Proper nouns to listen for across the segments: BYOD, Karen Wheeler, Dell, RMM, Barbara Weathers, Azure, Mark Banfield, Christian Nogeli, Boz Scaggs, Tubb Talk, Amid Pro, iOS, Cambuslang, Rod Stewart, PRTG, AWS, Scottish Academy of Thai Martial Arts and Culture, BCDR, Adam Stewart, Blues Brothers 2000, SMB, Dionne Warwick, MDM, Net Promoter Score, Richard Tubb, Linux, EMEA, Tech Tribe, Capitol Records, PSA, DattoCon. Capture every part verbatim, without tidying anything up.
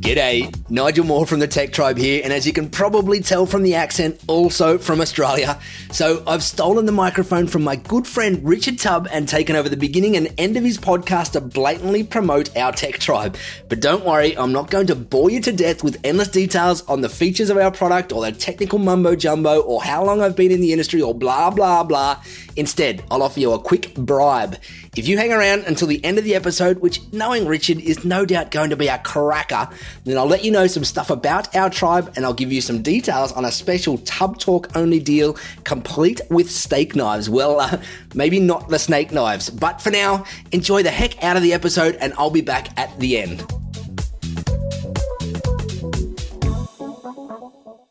G'day, Nigel Moore from the Tech Tribe here, and as you can probably tell from the accent, also from Australia. So I've stolen the microphone from my good friend Richard Tubb and taken over the beginning and end of his podcast to blatantly promote our Tech Tribe. But don't worry, I'm not going to bore you to death with endless details on the features of our product or the technical mumbo jumbo or how long I've been in the industry or blah, blah, blah. Instead, I'll offer you a quick bribe. If you hang around until the end of the episode, which knowing Richard is no doubt going to be a cracker, then I'll let you know some stuff about our tribe and I'll give you some details on a special Tubb Talk only deal complete with steak knives. Well, uh, maybe not the snake knives, but for now, enjoy the heck out of the episode and I'll be back at the end.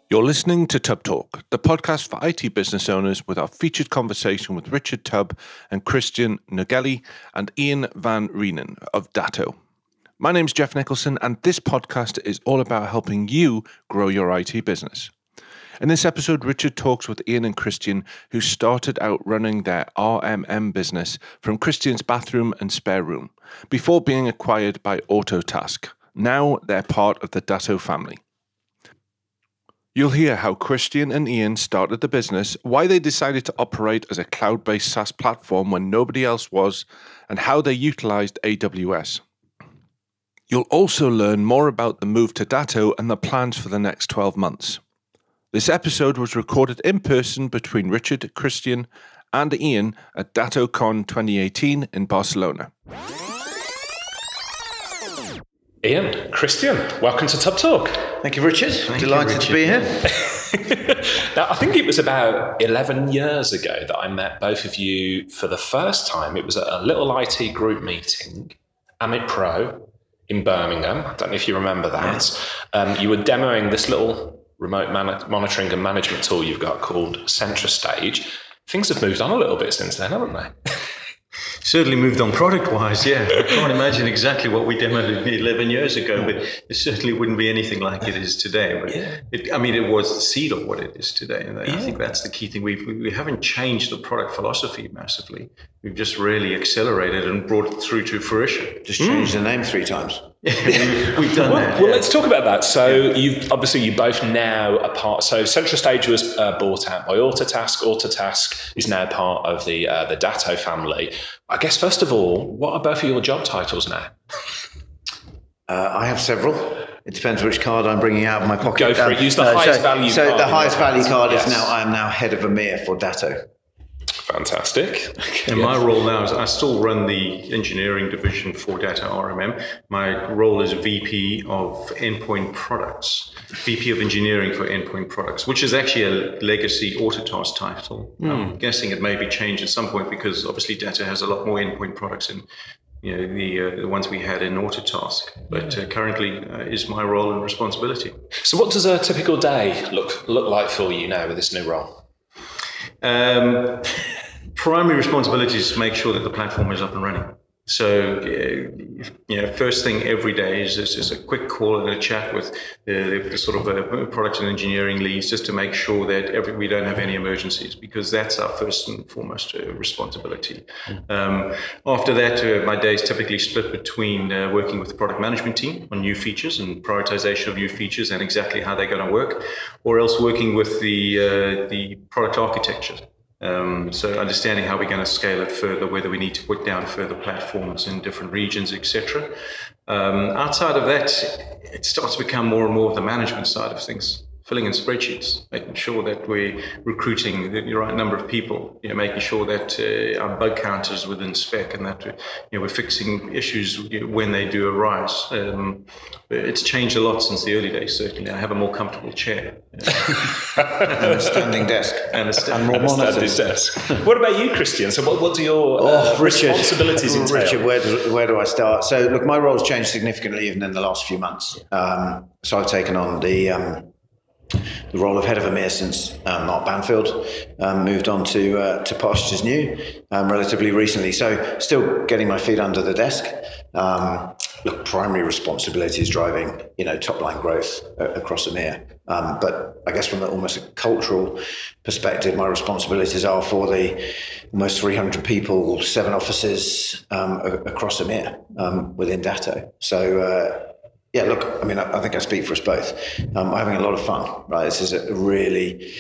You're listening to Tubb Talk, the podcast for I T business owners with our featured conversation with Richard Tubb and Christian Nogeli and Ian van Reenen of Datto. My name's Jeff Nicholson and this podcast is all about helping you grow your I T business. In this episode, Richard talks with Ian and Christian, who started out running their R M M business from Christian's bathroom and spare room before being acquired by Autotask. Now they're part of the Datto family. You'll hear how Christian and Ian started the business, why they decided to operate as a cloud-based SaaS platform when nobody else was, and how they utilized A W S. You'll also learn more about the move to Datto and the plans for the next twelve months. This episode was recorded in person between Richard, Christian, and Ian at DattoCon twenty eighteen in Barcelona. Ian, Christian, welcome to Tubb Talk. Thank you, Richard. Thank Delighted you, Richard. to be here. Now, I think it was about eleven years ago that I met both of you for the first time. It was at a little I T group meeting, Amid Pro, in Birmingham. I don't know if you remember that. Yeah. Um, you were demoing this little remote man- monitoring and management tool you've got called CentraStage. Things have moved on a little bit since then, haven't they? Certainly moved on product-wise, yeah. I can't imagine exactly what we demoed eleven years ago, but it certainly wouldn't be anything like it is today. But yeah. it, I mean, it was the seed of what it is today. And yeah. I think that's the key thing. We've, we haven't changed the product philosophy massively. We've just really accelerated and brought it through to fruition. Just changed mm. the name three times. Yeah, we've done well, that. Well, yeah. let's talk about that. So, you've obviously you both now are part. So, CentraStage was uh, bought out by Autotask. Autotask is now part of the uh, the Datto family. I guess first of all, what are both of your job titles now? Uh, I have several. It depends which card I'm bringing out of my pocket. Go for um, it. Use the uh, highest so, value. So, card the highest value card yes. is now. I am now head of E M E A for Datto. Fantastic. Okay. And my role now is I still run the engineering division for Datto R M M. My role is V P of Endpoint Products, V P of Engineering for Endpoint Products, which is actually a legacy Autotask title. Mm. I'm guessing it may be changed at some point because obviously Datto has a lot more endpoint products in you know, the, uh, the ones we had in Autotask, but uh, currently uh, is my role and responsibility. So what does a typical day look look like for you now with this new role? Um, primary responsibility is to make sure that the platform is up and running. So, you know, first thing every day is just a quick call and a chat with the, the sort of a product and engineering leads just to make sure that every, we don't have any emergencies, because that's our first and foremost responsibility. Mm-hmm. Um, after that, uh, my day is typically split between uh, working with the product management team on new features and prioritization of new features and exactly how they're going to work, or else working with the uh, the product architecture. Um, so understanding how we're going to scale it further, whether we need to put down further platforms in different regions, et cetera. Um, outside of that, it starts to become more and more of the management side of things, filling in spreadsheets, making sure that we're recruiting the right number of people, you know, making sure that uh, our bug count is within spec and that you know, we're fixing issues when they do arise. Um, it's changed a lot since the early days, certainly. I have a more comfortable chair. And a standing desk. And a, sta- and more and a standing desk. What about you, Christian? So what, what are your uh, oh, Richard, responsibilities in Richard, where do, where do I start? So, look, my role's changed significantly even in the last few months. Um, so I've taken on the... Um, the role of head of EMEA since um, Mark Banfield um, moved on to uh, to Pastures New um, relatively recently. So still getting my feet under the desk. Um, look, primary responsibility is driving, you know, top line growth uh, across EMEA. Um, but I guess from a, almost a cultural perspective, my responsibilities are for the almost three hundred people, seven offices um, across EMEA um, within Datto. So, uh, yeah, look, I mean, I, I think I speak for us both. Um, I'm having a lot of fun, right? This is a really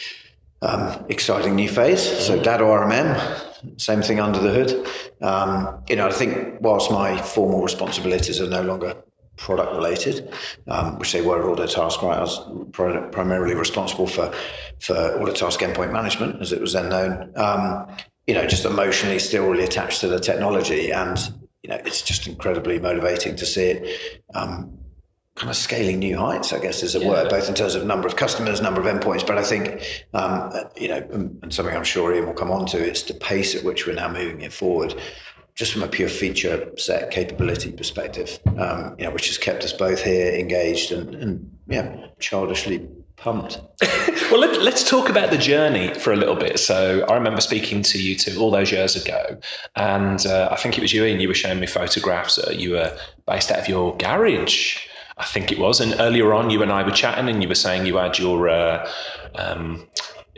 um, exciting new phase. So Datto R M M, same thing under the hood. Um, you know, I think whilst my formal responsibilities are no longer product related, um, which they were at Autotask, right? I was pr- primarily responsible for, for Autotask endpoint management, as it was then known. Um, you know, just emotionally still really attached to the technology. And, you know, it's just incredibly motivating to see it um, kind of scaling new heights, I guess is a yeah. word, both in terms of number of customers, number of endpoints. But I think, um, you know, and something I'm sure Ian will come on to, it's the pace at which we're now moving it forward, just from a pure feature set capability perspective, um, you know, which has kept us both here engaged and, and yeah, childishly pumped. Well, let, let's talk about the journey for a little bit. So I remember speaking to you two all those years ago, and uh, I think it was you, Ian, you were showing me photographs. Uh, you were based out of your garage, I think it was. And earlier on, you and I were chatting, and you were saying you had your... Uh, um,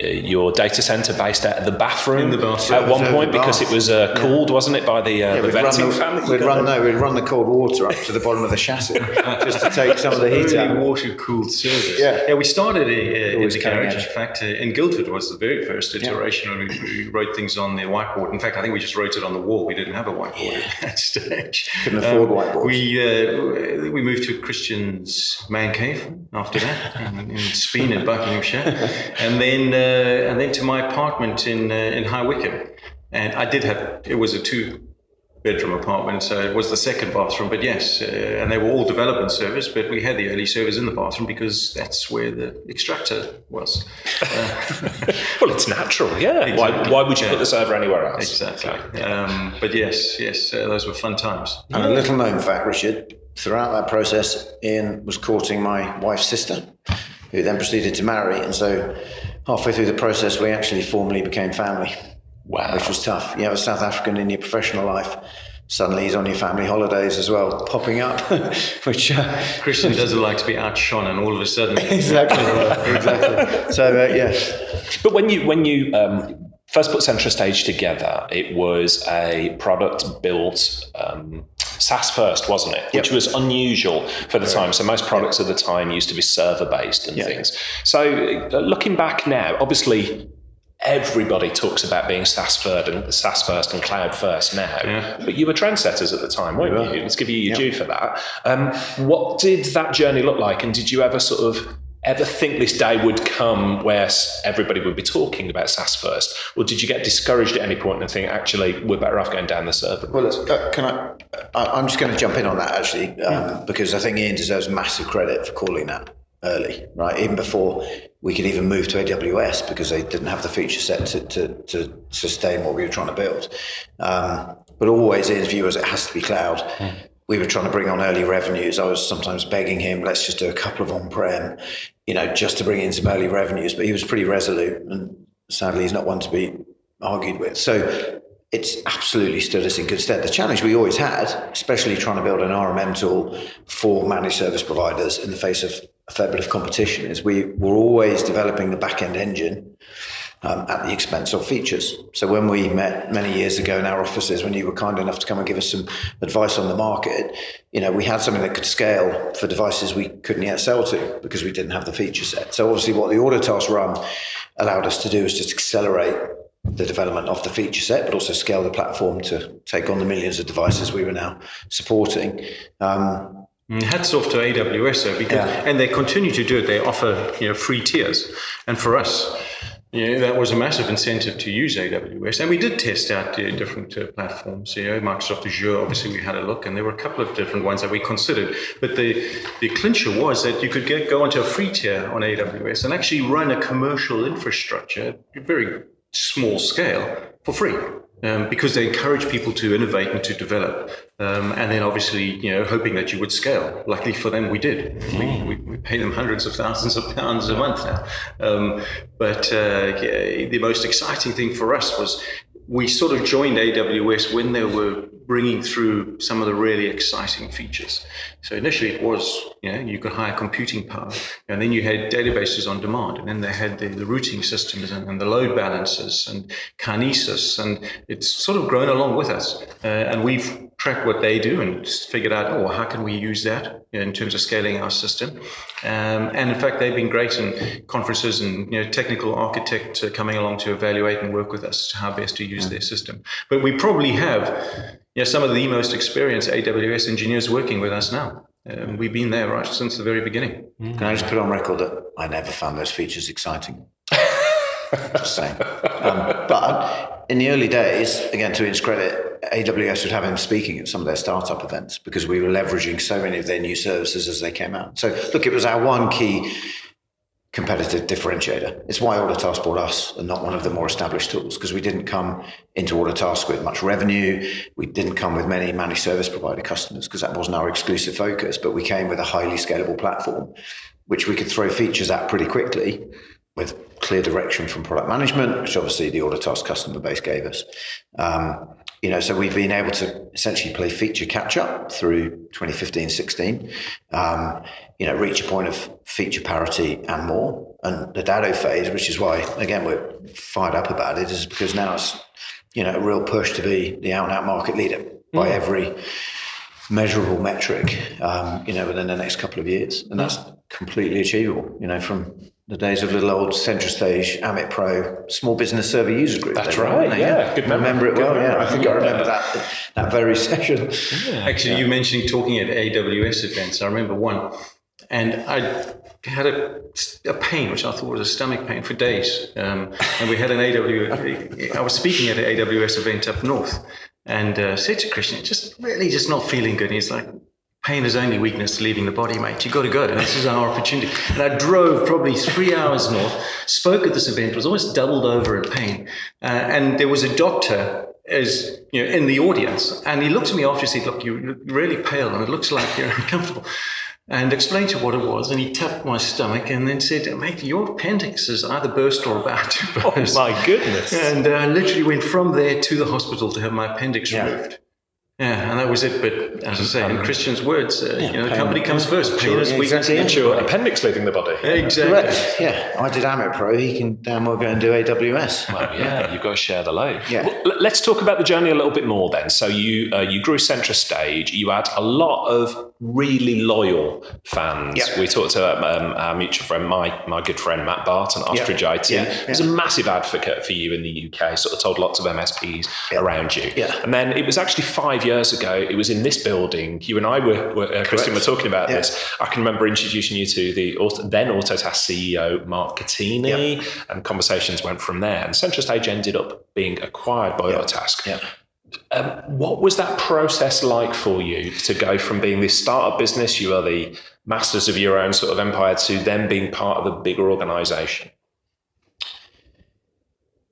your data center based out of the bathroom, the bathroom at one point because bath. It was uh, cooled, yeah. wasn't it, by the, uh, yeah, the venting fan? We'd run, no, we'd run the cold water up to the bottom of the chassis just to take some of the heat out. Water cooled service. Yeah, yeah. We started a, uh, in the garage. In fact, uh, in Guildford was the very first iteration. Yeah. When we, we wrote things on the whiteboard. In fact, I think we just wrote it on the wall. We didn't have a whiteboard yeah. at that stage. Couldn't afford um, whiteboards. We uh, we moved to Christian's man cave after that in, in Speen in Buckinghamshire, and then. Uh, Uh, and then to my apartment in uh, in High Wycombe, and I did have it was a two bedroom apartment, so it was the second bathroom. But yes, uh, and they were all development servers, but we had the early servers in the bathroom because that's where the extractor was. Uh, well, it's natural, yeah. Exactly. Why why would you yeah. put the server anywhere else? Exactly. Okay. Um, but yes, yes, uh, those were fun times. And a little known fact, Richard, throughout that process, Ian was courting my wife's sister, who then proceeded to marry, and so. Halfway through the process, we actually formally became family. Wow. Which was tough. You have a South African in your professional life. Suddenly he's on your family holidays as well, popping up. Which uh, Christian doesn't like to be outshone, and all of a sudden exactly, exactly. So uh, yeah. But when you when you um, first put CentraStage together, it was a product built. Um, SaaS first, wasn't it? Which yep. was unusual for the right. time. So most products at yep. the time used to be server-based and yep. things. So looking back now, obviously everybody talks about being SaaS first and SaaS first and cloud first now, yeah. but you were trendsetters at the time, weren't we were. you? Let's give you your yep. due for that. Um, what did that journey look like? And did you ever sort of ever think this day would come where everybody would be talking about SaaS first? Or did you get discouraged at any point and think, actually, we're better off going down the server? Well, uh, can I, I, I'm just going to jump in on that, actually, um, yeah. because I think Ian deserves massive credit for calling that early, right? Even before we could even move to A W S, because they didn't have the feature set to, to, to sustain what we were trying to build. Um, but always Ian's view was it has to be cloud. Yeah. We were trying to bring on early revenues. I was sometimes begging him, let's just do a couple of on-prem, you know, just to bring in some early revenues. But he was pretty resolute, and sadly, he's not one to be argued with. So it's absolutely stood us in good stead. The challenge we always had, especially trying to build an R M M tool for managed service providers in the face of a fair bit of competition, is we were always developing the back-end engine Um, at the expense of features. So when we met many years ago in our offices, when you were kind enough to come and give us some advice on the market, you know, we had something that could scale for devices we couldn't yet sell to because we didn't have the feature set. So obviously what the Autotask run allowed us to do is just accelerate the development of the feature set, but also scale the platform to take on the millions of devices we were now supporting. Um, Hats off to A W S though, because yeah. and they continue to do it. They offer, you know, free tiers, and for us, you know, that was a massive incentive to use A W S, and we did test out uh, different uh, platforms. You know, Microsoft Azure, obviously, we had a look, and there were a couple of different ones that we considered. But the, the clincher was that you could get go onto a free tier on A W S and actually run a commercial infrastructure, very small scale, for free. um, because they encourage people to innovate and to develop. Um, and then obviously, you know, hoping that you would scale. Luckily for them, we did. Mm. We, we, we pay them hundreds of thousands of pounds a month now. Um, but uh, yeah, the most exciting thing for us was we sort of joined A W S when they were bringing through some of the really exciting features. So initially it was, you know, you could hire computing power, and then you had databases on demand, and then they had the, the routing systems and, and the load balancers and Kinesis, and it's sort of grown along with us. Uh, and we've tracked what they do and figured out, oh, how can we use that in terms of scaling our system? Um, and in fact, they've been great in conferences and, you know, technical architects are coming along to evaluate and work with us how best to use their system. But we probably have, you know, some of the most experienced A W S engineers working with us now. Um, we've been there right since the very beginning. Mm-hmm. Can I just put on record that I never found those features exciting? Just saying. Um, but in the early days, again, to Ian's credit, A W S would have him speaking at some of their startup events because we were leveraging so many of their new services as they came out. So look, it was our one key competitive differentiator. It's why Autotask bought us and not one of the more established tools, because we didn't come into Autotask with much revenue. We didn't come with many managed service provider customers because that wasn't our exclusive focus, but we came with a highly scalable platform, which we could throw features at pretty quickly with clear direction from product management, which obviously the Autotask customer base gave us. Um, You know, so we've been able to essentially play feature catch-up through twenty fifteen sixteen, um, you know, reach a point of feature parity and more. And the Datto phase, which is why, again, we're fired up about it, is because now it's, you know, a real push to be the out-and-out market leader by mm. every measurable metric, um, you know, within the next couple of years. And that's completely achievable, you know, from the days of little old CentraStage, Amid Pro, Small Business Server User Group. That's right, right. Yeah. yeah. Good memory. Remember it well, memory. yeah. I think yeah. I remember that that very session. Yeah. Actually, yeah. you mentioned talking at A W S events. I remember one, and I had a, a pain, which I thought was a stomach pain for days. Um, and we had an A W S, I was speaking at an A W S event up north, and uh, said to Christian, just really just not feeling good. And he's like, pain is only weakness leaving the body, mate. You've got to go. This is our opportunity. And I drove probably three hours north, spoke at this event, was almost doubled over in pain. Uh, and there was a doctor as you know in the audience. And he looked at me after and said, look, you look really pale and it looks like you're uncomfortable. And explained to what it was. And he tapped my stomach and then said, mate, your appendix is either burst or about to burst. Oh, my goodness. And I literally went from there to the hospital to have my appendix yeah. removed. Yeah, and that was it. But as I say, um, in Christian's words, uh, yeah, you know, the company comes first. Pain is weakness. It's your appendix leaving the body. Exactly. Correct. Yeah, I did Amid Pro. He can damn well go and do A W S. Well, yeah, you've got to share the load. Yeah. Well, let's talk about the journey a little bit more then. So you uh, you grew CentraStage. You had a lot of really loyal fans. Yep. We talked to um, our mutual friend, my my good friend Matt Barton, Ostrich yep. I T. Yep. Yep. He was a massive advocate for you in the U K. Sort of told lots of M S Ps yep. around you. Yep. And then it was actually five years. years ago, it was in this building. You and I were, were uh, Christian, were talking about yeah. this. I can remember introducing you to the auto, then Autotask C E O, Mark Cattini, yeah. and conversations went from there. And CentraStage ended up being acquired by yeah. Autotask. Yeah. Um, what was that process like for you to go from being this startup business, you are the masters of your own sort of empire, to then being part of a bigger organisation?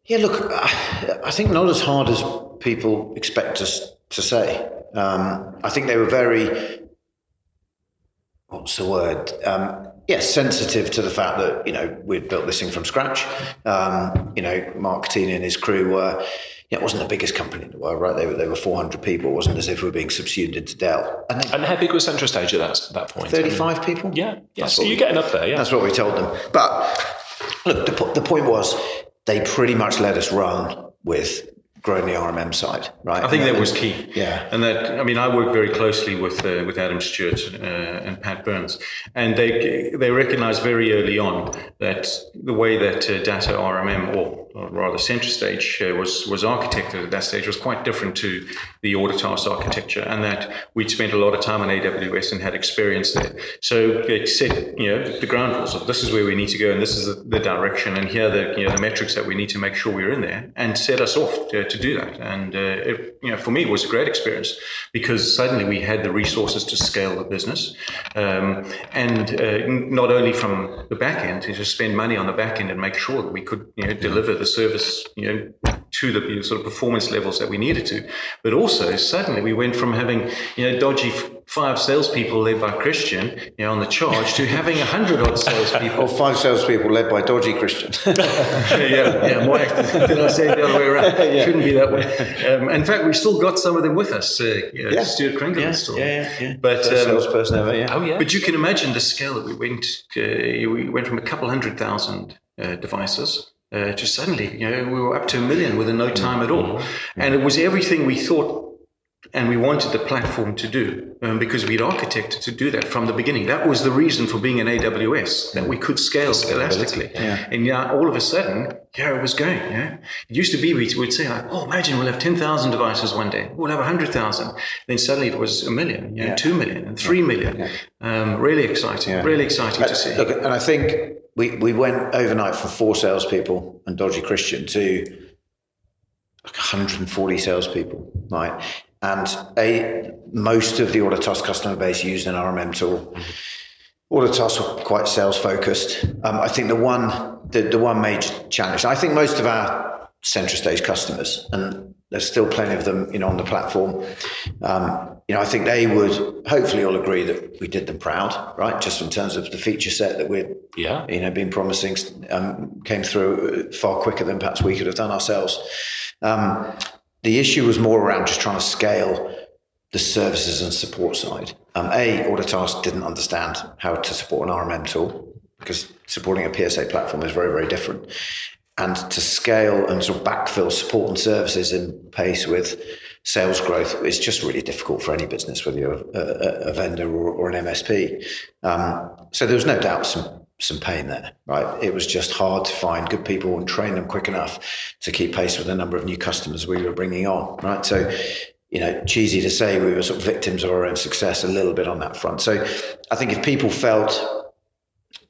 Yeah, look, I think not as hard as people expect us to say. Um, I think they were very, what's the word? Um, yes, yeah, sensitive to the fact that, you know, we'd built this thing from scratch. Um, you know, Mark Cattini and his crew were, yeah, it wasn't the biggest company in the world, right? They were, they were four hundred people. It wasn't as if we were being subsumed into Dell. And, they, and how big was CentraStage at that, that point? thirty-five people? Yeah, yeah. So you're we, getting up there, yeah. That's what we told them. But look, the, the point was, they pretty much let us run with growing the R M M side, right? I think that was key. Yeah. And that, I mean, I work very closely with uh, with Adam Stewart uh, and Pat Burns, and they they recognized very early on that the way that uh, Datto R M M, or, or rather CentraStage, uh, was, was architected at that stage was quite different to the Autotask architecture, and that we'd spent a lot of time on A W S and had experience there. So it set, you know, the ground rules of this is where we need to go, and this is the, the direction, and here are the, you know, the metrics that we need to make sure we're in there, and set us off to, to do that. And uh, it, you know, for me it was a great experience because suddenly we had the resources to scale the business, um, and uh, not only from the back end, to just spend money on the back end and make sure that we could, you know, deliver the service, you know, to the sort of performance levels that we needed to. But also, suddenly we went from having, you know, dodgy five salespeople led by Christian, you know, on the charge to having a hundred odd salespeople. Or five salespeople led by dodgy Christian. yeah, yeah. More active. Did I say it the other way around? It shouldn't be that way. Um, in fact, we've still got some of them with us. Uh, you know, yeah. Stuart Kringle yeah, still. Yeah, yeah, yeah. But, um, salesperson ever, yeah. Oh, yeah. But you can imagine the scale that we went, uh, we went from a couple hundred thousand uh, devices uh, to suddenly, you know, we were up to a million within no time at all. Mm-hmm. And it was everything we thought and we wanted the platform to do, um, because we'd architected to do that from the beginning. That was the reason for being in A W S, that we could scale elastically. Yeah. And yeah, all of a sudden, yeah, it was going. Yeah? It used to be we would say, like, oh, imagine we'll have ten thousand devices one day. We'll have one hundred thousand. Then suddenly it was a million, yeah, yeah. two million, and three million. Yeah. Um, really exciting, yeah. really exciting I, to see. Look, and I think we, we went overnight from four salespeople and dodgy Christian to like one hundred forty salespeople, right? And a, most of the Autotask customer base used an R M M tool. Autotask were quite sales focused. Um, I think the one the, the one major challenge, I think most of our CentraStage customers, and there's still plenty of them, you know, on the platform. Um, you know, I think they would hopefully all agree that we did them proud, right? Just in terms of the feature set that we're, yeah, you know, been promising um, came through far quicker than perhaps we could have done ourselves. Um, The issue was more around just trying to scale the services and support side. Um, a, Autotask didn't understand how to support an R M M tool because supporting a P S A platform is very, very different. And to scale and sort of backfill support and services in pace with sales growth is just really difficult for any business, whether you're a, a, a vendor or, or an M S P. Um, so there was no doubt some some pain there, right? It was just hard to find good people and train them quick enough to keep pace with the number of new customers we were bringing on, right? So, you know, cheesy to say, we were sort of victims of our own success a little bit on that front. So I think if people felt,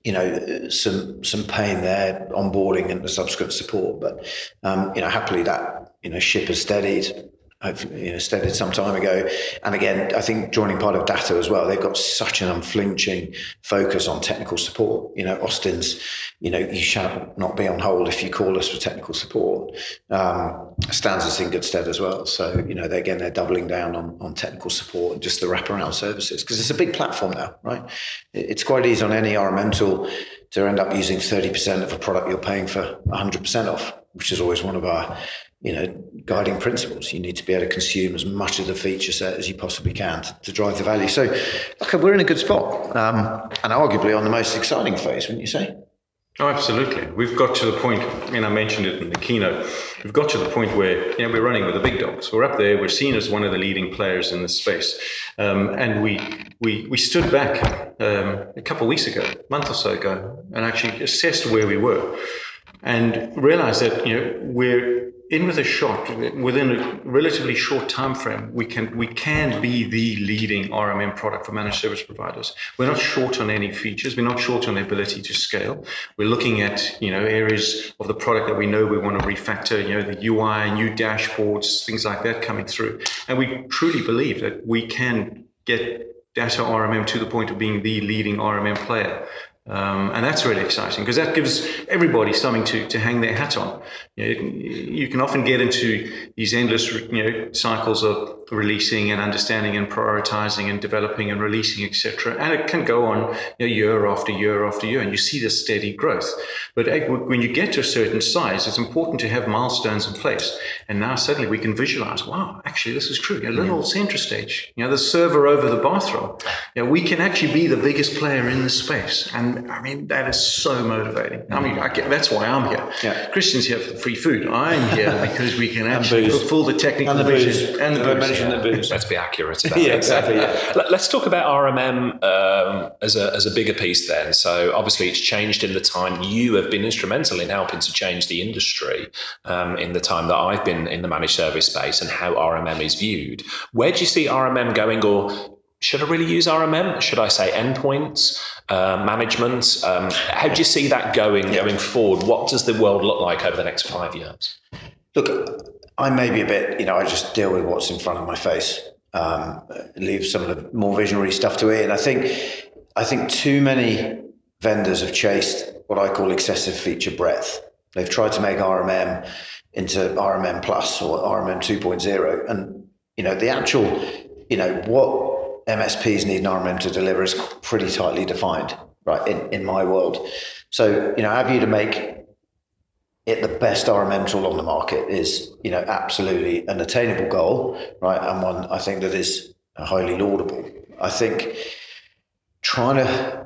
you know, some some pain there, onboarding and the subsequent support, but, um, you know, happily that, you know, ship has steadied. Hopefully, you know, started some time ago. And again, I think joining part of Datto as well, they've got such an unflinching focus on technical support. You know, Austin's, you know, you shall not be on hold if you call us for technical support, um, stands us in good stead as well. So, you know, they, again, they're doubling down on, on technical support and just the wraparound services, because it's a big platform now, right? It's quite easy on any R M M tool to end up using thirty percent of a product you're paying for one hundred percent off, which is always one of our, you know, guiding principles. You need to be able to consume as much of the feature set as you possibly can to, to drive the value. So, okay, we're in a good spot, um, and arguably on the most exciting phase, wouldn't you say? Oh, absolutely. We've got to the point, and I mentioned it in the keynote, we've got to the point where, you know, we're running with the big dogs. We're up there. We're seen as one of the leading players in this space. Um, and we, we, we stood back um, a couple of weeks ago, a month or so ago, and actually assessed where we were and realized that, you know, we're in with a shot. Within a relatively short time frame, we can we can be the leading R M M product for managed service providers. We're not short on any features. We're not short on the ability to scale. We're looking at, you know, areas of the product that we know we want to refactor, you know, the U I, new dashboards, things like that coming through. And we truly believe that we can get Datto R M M to the point of being the leading R M M player. Um, and that's really exciting because that gives everybody something to, to hang their hat on. You know, you can often get into these endless, you know, cycles of releasing and understanding and prioritizing and developing and releasing, et cetera. And it can go on, you know, year after year after year, and you see the steady growth. But when you get to a certain size, it's important to have milestones in place. And now suddenly we can visualize, wow, actually this is true. A little yeah. CentraStage, you know, the server over the bathroom. You know, we can actually be the biggest player in this space. And I mean, that is so motivating. I mean, I get, that's why I'm here. Yeah. Christian's here for the free food. I'm here because we can actually fulfill the technical vision and the booze. And the booze. Let's be accurate about yeah, exactly. Yeah. Let's talk about R M M um, as a as a bigger piece then. So obviously, it's changed in the time. You have been instrumental in helping to change the industry um, in the time that I've been in the managed service space and how R M M is viewed. Where do you see R M M going, or should I really use R M M? Should I say endpoints, uh, management? Um, how do you see that going yeah. going forward? What does the world look like over the next five years? Look, I may be a bit, you know, I just deal with what's in front of my face, um, leave some of the more visionary stuff to it. And I think, I think too many vendors have chased what I call excessive feature breadth. They've tried to make R M M into R M M Plus or R M M two point oh. And, you know, the actual, you know, what M S Ps need an R M M to deliver is pretty tightly defined, right, in, in my world. So, you know, our view to make it the best R M M tool on the market is, you know, absolutely an attainable goal, right, and one I think that is highly laudable. I think trying to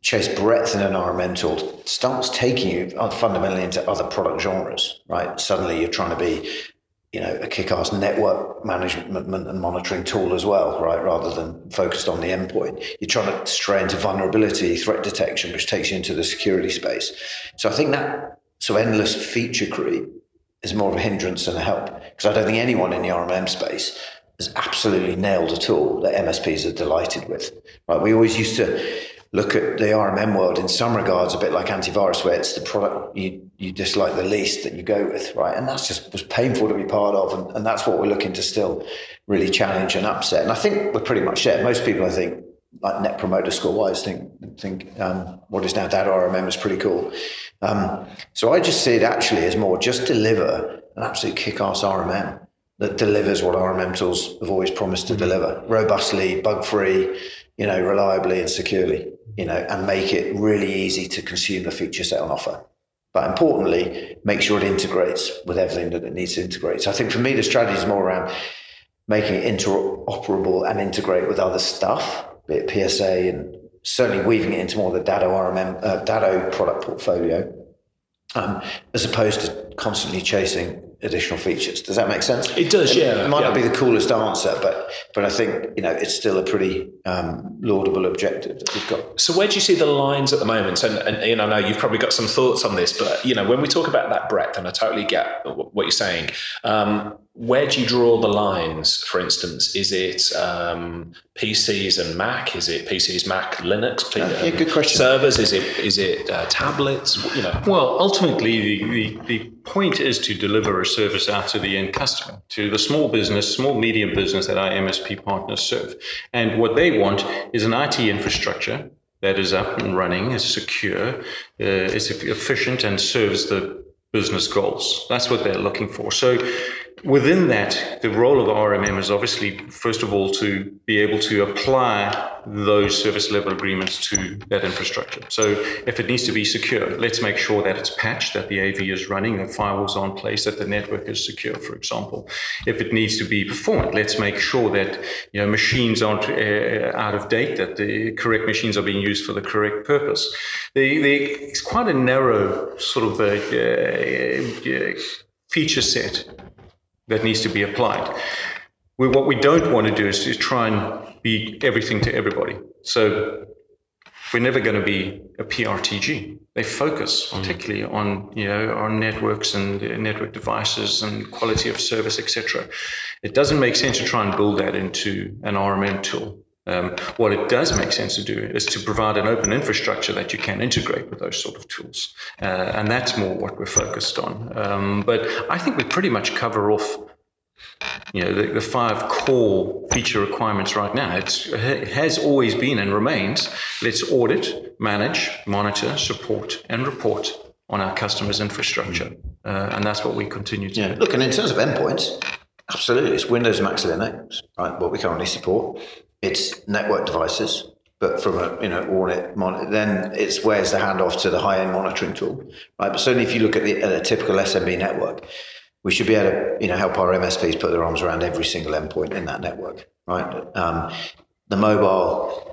chase breadth in an R M M tool starts taking you fundamentally into other product genres, right? Suddenly you're trying to be, you know, a kick-ass network management and monitoring tool as well, right, rather than focused on the endpoint. You're trying to stray into vulnerability, threat detection, which takes you into the security space. So I think that so endless feature creep is more of a hindrance than a help, because I don't think anyone in the R M M space has absolutely nailed a tool that M S Ps are delighted with. Right? We always used to look at the R M M world in some regards a bit like antivirus, where it's the product you, you dislike the least that you go with, right? And that's just was painful to be part of, and, and that's what we're looking to still really challenge and upset. And I think we're pretty much there. Most people, I think, like Net Promoter Score wise, think think um, what is now Datto R M M is pretty cool. Um, so I just see it actually as more just deliver an absolute kick-ass R M M that delivers what R M M tools have always promised to deliver, robustly, bug-free, you know, reliably and securely, you know, and make it really easy to consume the feature set on offer. But importantly, make sure it integrates with everything that it needs to integrate. So I think for me, the strategy is more around making it interoperable and integrate with other stuff, bit P S A, and certainly weaving it into more of the Datto R M M, uh, Datto product portfolio, um, as opposed to constantly chasing additional features. Does that make sense? It does, and yeah. It might yeah. not be the coolest answer, but but I think, you know, it's still a pretty um, laudable objective that we've got. So where do you see the lines at the moment? And, and Ian, I know you've probably got some thoughts on this, but, you know, when we talk about that breadth, and I totally get what you're saying, um, where do you draw the lines, for instance? Is it um, P Cs and Mac? Is it P Cs, Mac, Linux? P- uh, yeah, good question. Servers? Is it is it uh, tablets? You know. Well, ultimately, the, the, the point is to deliver a service out to the end customer, to the small business, small medium business that our M S P partners serve. And what they want is an I T infrastructure that is up and running, is secure, uh, is efficient, and serves the business goals. That's what they're looking for. So within that, the role of the R M M is obviously, first of all, to be able to apply those service level agreements to that infrastructure. So if it needs to be secure, let's make sure that it's patched, that the A V is running, that firewalls are in place, that the network is secure, for example. If it needs to be performant, let's make sure that, you know, machines aren't uh, out of date, that the correct machines are being used for the correct purpose. The, the, it's quite a narrow sort of a, uh, uh, feature set that needs to be applied. We, what we don't want to do is to try and be everything to everybody. So we're never going to be a P R T G. They focus particularly mm. on, you know, on networks and network devices and quality of service, et cetera. It doesn't make sense to try and build that into an R M M tool. Um, what it does make sense to do is to provide an open infrastructure that you can integrate with those sort of tools. Uh, and that's more what we're focused on. Um, but I think we pretty much cover off, you know, the, the five core feature requirements right now. It's, it has always been and remains, let's audit, manage, monitor, support, and report on our customers' infrastructure. Uh, and that's what we continue to yeah. do. Look, and in terms of endpoints, absolutely, it's Windows, Mac, Linux, right, what we currently support. It's network devices, but from a, you know, audit monitor, then it's where's the handoff to the high-end monitoring tool, right? But certainly if you look at the, at a typical S M B network, we should be able to, you know, help our M S Ps put their arms around every single endpoint in that network, right? Um, the mobile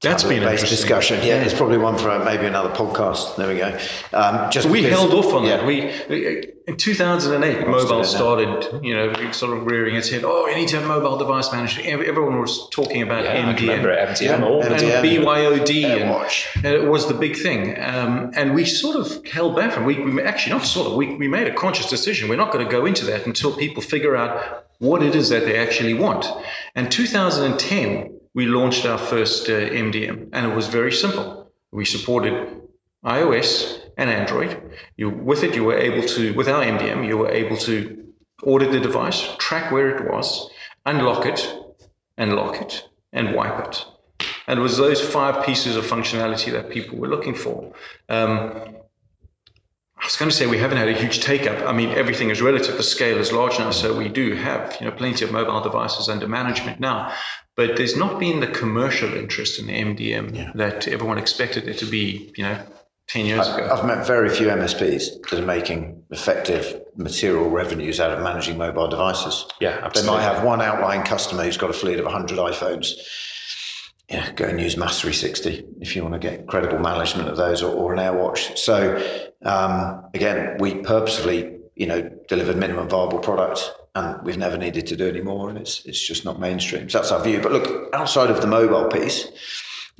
that's been an discussion. Yeah, yeah, it's probably one for maybe another podcast. There we go. Um, just we because, held off on yeah. that. We, we in two thousand eight, mobile started, you know, sort of rearing its head. Oh, we need to have mobile device management. Everyone was talking about yeah, M D M, remember it, M D M, yeah, M D M, and B Y O D, AirWatch. And it was the big thing. Um, and we sort of held back, and we, we actually not sort of. We we made a conscious decision. We're not going to go into that until people figure out what it is that they actually want. And two thousand ten. We launched our first uh, M D M, and it was very simple. We supported iOS and Android. You, with it, you were able to, with our M D M, you were able to audit the device, track where it was, unlock it, and lock it, and wipe it. And it was those five pieces of functionality that people were looking for. Um, I was going to say we haven't had a huge take-up. I mean, everything is relative. The scale is large now, so we do have, you know, plenty of mobile devices under management now. But there's not been the commercial interest in the M D M yeah. that everyone expected it to be, you know, ten years I've, ago. I've met very few M S Ps that are making effective material revenues out of managing mobile devices. Yeah, absolutely. They might have one outlying customer who's got a fleet of one hundred iPhones. Yeah, go and use MaaS three sixty if you want to get credible management of those, or, or an AirWatch. So um, again, we purposefully, you know, delivered minimum viable product, and we've never needed to do any more, and it's it's just not mainstream. So that's our view. But look, outside of the mobile piece,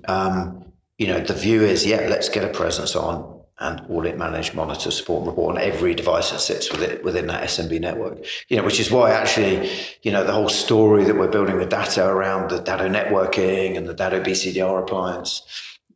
um, you know, the view is, yeah, let's get a presence on and audit, manage, monitor, support, and report on every device that sits with it within that S M B network. You know, which is why actually, you know, the whole story that we're building with Datto around the Datto networking and the Datto B C D R appliance,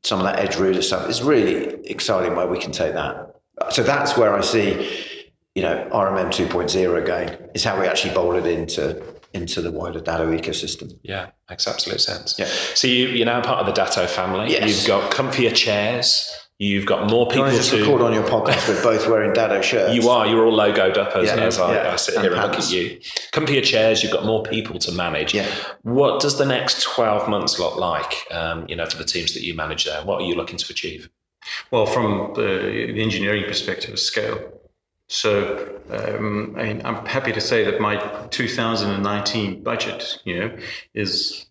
some of that edge router stuff, is really exciting where we can take that. So that's where I see, you know, R M M two point oh going, is how we actually bowl it into into the wider Datto ecosystem. Yeah, makes absolute sense. Yeah. So you, you're now part of the Datto family. Yes. You've got comfier chairs. You've got more people. Can I just to record on your podcast with both wearing Datto shirts? You are. You're all logoed up as, yeah, as I, yeah. I sit and here and look at you. Come to your chairs. You've got more people to manage. Yeah. What does the next twelve months look like? Um, you know, for the teams that you manage there, what are you looking to achieve? Well, from the engineering perspective, scale. So um, I mean, I'm happy to say that my two thousand nineteen budget, you know, is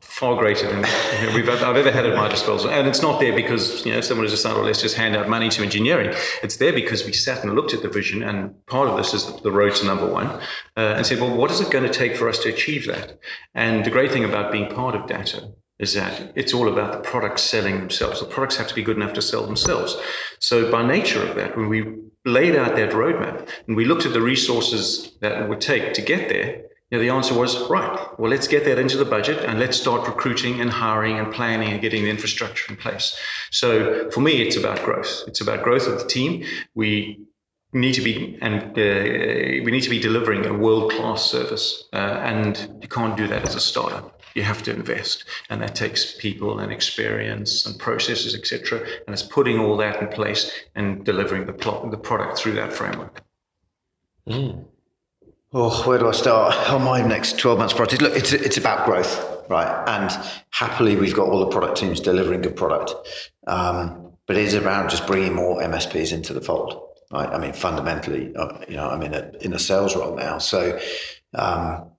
far greater than you know, we've I've ever had at my disposal, and it's not there because you know someone has decided, well, let's just hand out money to engineering. It's there because we sat and looked at the vision, and part of this is the road to number one, uh, and said, well, what is it going to take for us to achieve that? And the great thing about being part of Datto is that it's all about the products selling themselves. The products have to be good enough to sell themselves. So by nature of that, when we laid out that roadmap and we looked at the resources that it would take to get there, you know, the answer was, right, well, let's get that into the budget and let's start recruiting and hiring and planning and getting the infrastructure in place. So for me, it's about growth. It's about growth of the team. We need to be and uh, we need to be delivering a world-class service, uh, and you can't do that as a startup. You have to invest, and that takes people and experience and processes, et cetera. And it's putting all that in place and delivering the plot, the product through that framework. Mm. Oh, where do I start? Oh, my next twelve months priority. Look, it's it's about growth, right? And happily, we've got all the product teams delivering good product, um, but it is about just bringing more M S Ps into the fold, right? I mean, fundamentally, uh, you know, I'm in a in a sales role now, so um,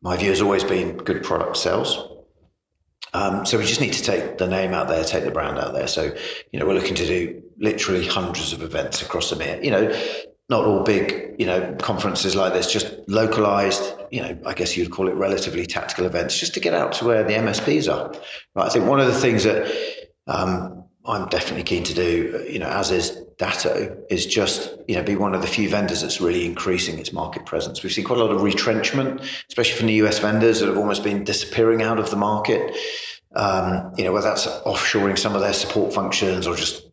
my view has always been good product sales. Um, so we just need to take the name out there, take the brand out there. So you know, we're looking to do literally hundreds of events across the EMEA. You know. Not all big, you know, conferences like this, just localized, you know, I guess you'd call it relatively tactical events, just to get out to where the M S Ps are, right? I think one of the things that um, I'm definitely keen to do, you know, as is Datto, is just, you know, be one of the few vendors that's really increasing its market presence. We've seen quite a lot of retrenchment, especially from the U S vendors that have almost been disappearing out of the market, um, you know, whether that's offshoring some of their support functions or just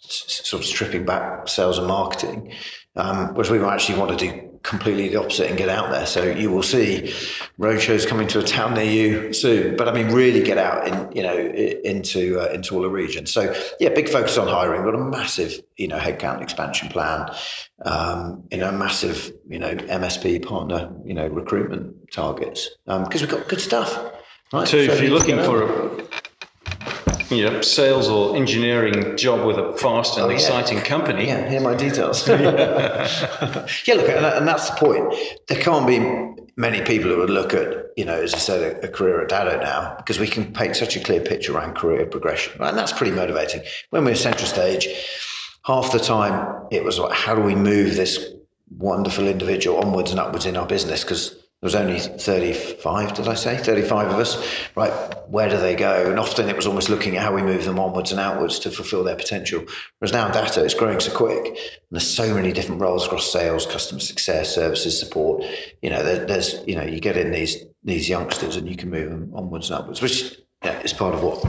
sort of stripping back sales and marketing. Um, whereas we might actually want to do completely the opposite and get out there. So you will see roadshows coming to a town near you soon. But I mean, really get out in, you know, into uh, into all the regions. So yeah, big focus on hiring. We've got a massive, you know, headcount expansion plan. Um, you know, massive, you know, M S P partner, you know, recruitment targets. Um, because we've got good stuff. Right? So, so if you're looking for a you know, sales or engineering job with a fast and oh, yeah. exciting company. Yeah, hear my details. yeah. yeah, look, and, and that's the point. There can't be many people who would look at, you know, as I said, a, a career at Datto now, because we can paint such a clear picture around career progression. Right? And that's pretty motivating. When we were CentraStage, half the time it was like, how do we move this wonderful individual onwards and upwards in our business? Because there was only thirty-five, did I say? thirty-five of us, right? Where do they go? And often it was almost looking at how we move them onwards and outwards to fulfill their potential. Whereas now Datto is growing so quick, and there's so many different roles across sales, customer success, services, support. You know, there, there's, you know, you get in these these youngsters and you can move them onwards and upwards, which yeah, is part of what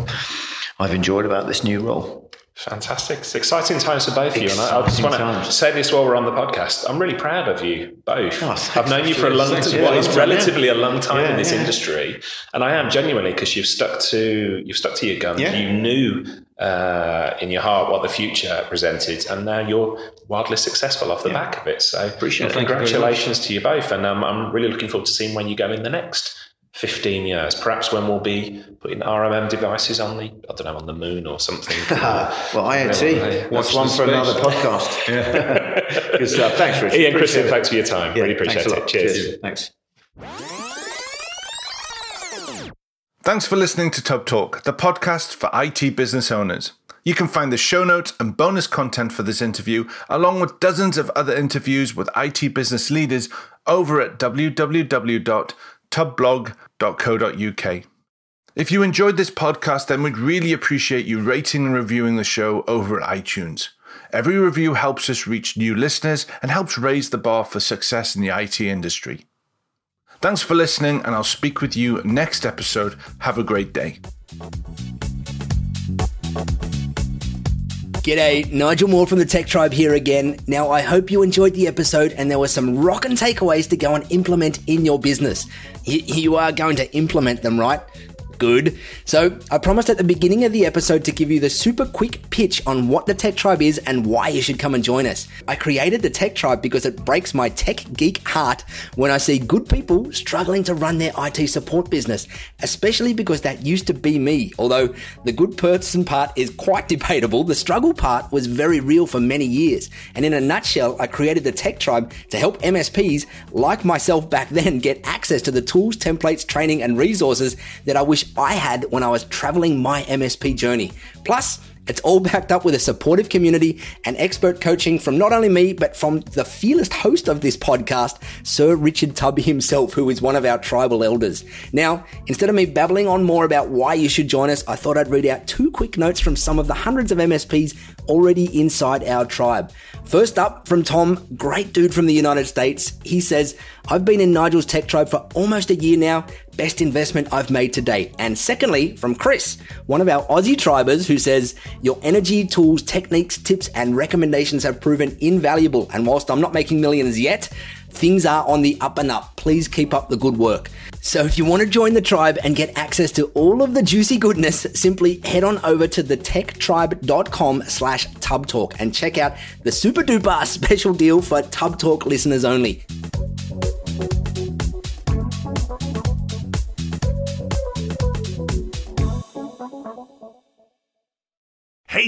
I've enjoyed about this new role. Fantastic. It's exciting times for both of you. And I, I just want to say this while we're on the podcast. I'm really proud of you both. Oh, I've known you for a long time. Well, it's relatively a long time yeah, in this yeah. industry. And I am genuinely, because you've stuck to you've stuck to your guns. Yeah. You knew uh, in your heart what the future presented. And now you're wildly successful off the yeah. back of it. So Appreciate congratulations to you both. And um, I'm really looking forward to seeing when you go in the next fifteen years, perhaps, when we'll be putting R M M devices on the, I don't know, on the moon or something. Well, I O T, what's one for another podcast. Yeah. Good stuff. Thanks, Richard. Ian, Christian, thanks for your time. Yeah, really appreciate it. Cheers. Cheers. Thanks. Thanks for listening to Tubb Talk, the podcast for I T business owners. You can find the show notes and bonus content for this interview, along with dozens of other interviews with I T business leaders, over at www. tubb blog dot co dot u k. If you enjoyed this podcast, then we'd really appreciate you rating and reviewing the show over at iTunes. Every review helps us reach new listeners and helps raise the bar for success in the I T industry. Thanks for listening, and I'll speak with you next episode. Have a great day. G'day, Nigel Moore from the Tech Tribe here again. Now, I hope you enjoyed the episode and there were some rockin' takeaways to go and implement in your business. You, you are going to implement them, right? Good. So I promised at the beginning of the episode to give you the super quick pitch on what the Tech Tribe is and why you should come and join us. I created the Tech Tribe because it breaks my tech geek heart when I see good people struggling to run their I T support business, especially because that used to be me. Although the good person part is quite debatable, the struggle part was very real for many years. And in a nutshell, I created the Tech Tribe to help M S Ps like myself back then get access to the tools, templates, training, and resources that I wish I had when I was traveling my M S P journey. Plus, it's all backed up with a supportive community and expert coaching from not only me, but from the fearless host of this podcast, Sir Richard Tubb himself, who is one of our tribal elders. Now, instead of me babbling on more about why you should join us, I thought I'd read out two quick notes from some of the hundreds of M S Ps already inside our tribe. First up, from Tom, great dude from the United States. He says, I've been in Nigel's Tech Tribe for almost a year now. Best investment I've made to date. And secondly, from Chris, one of our Aussie tribers, who says, your energy, tools, techniques, tips, and recommendations have proven invaluable. And whilst I'm not making millions yet, things are on the up and up. Please keep up the good work. So if you want to join the tribe and get access to all of the juicy goodness, simply head on over to thetechtribe.com slash tubbtalk and check out the super duper special deal for Tubb Talk listeners only. Hey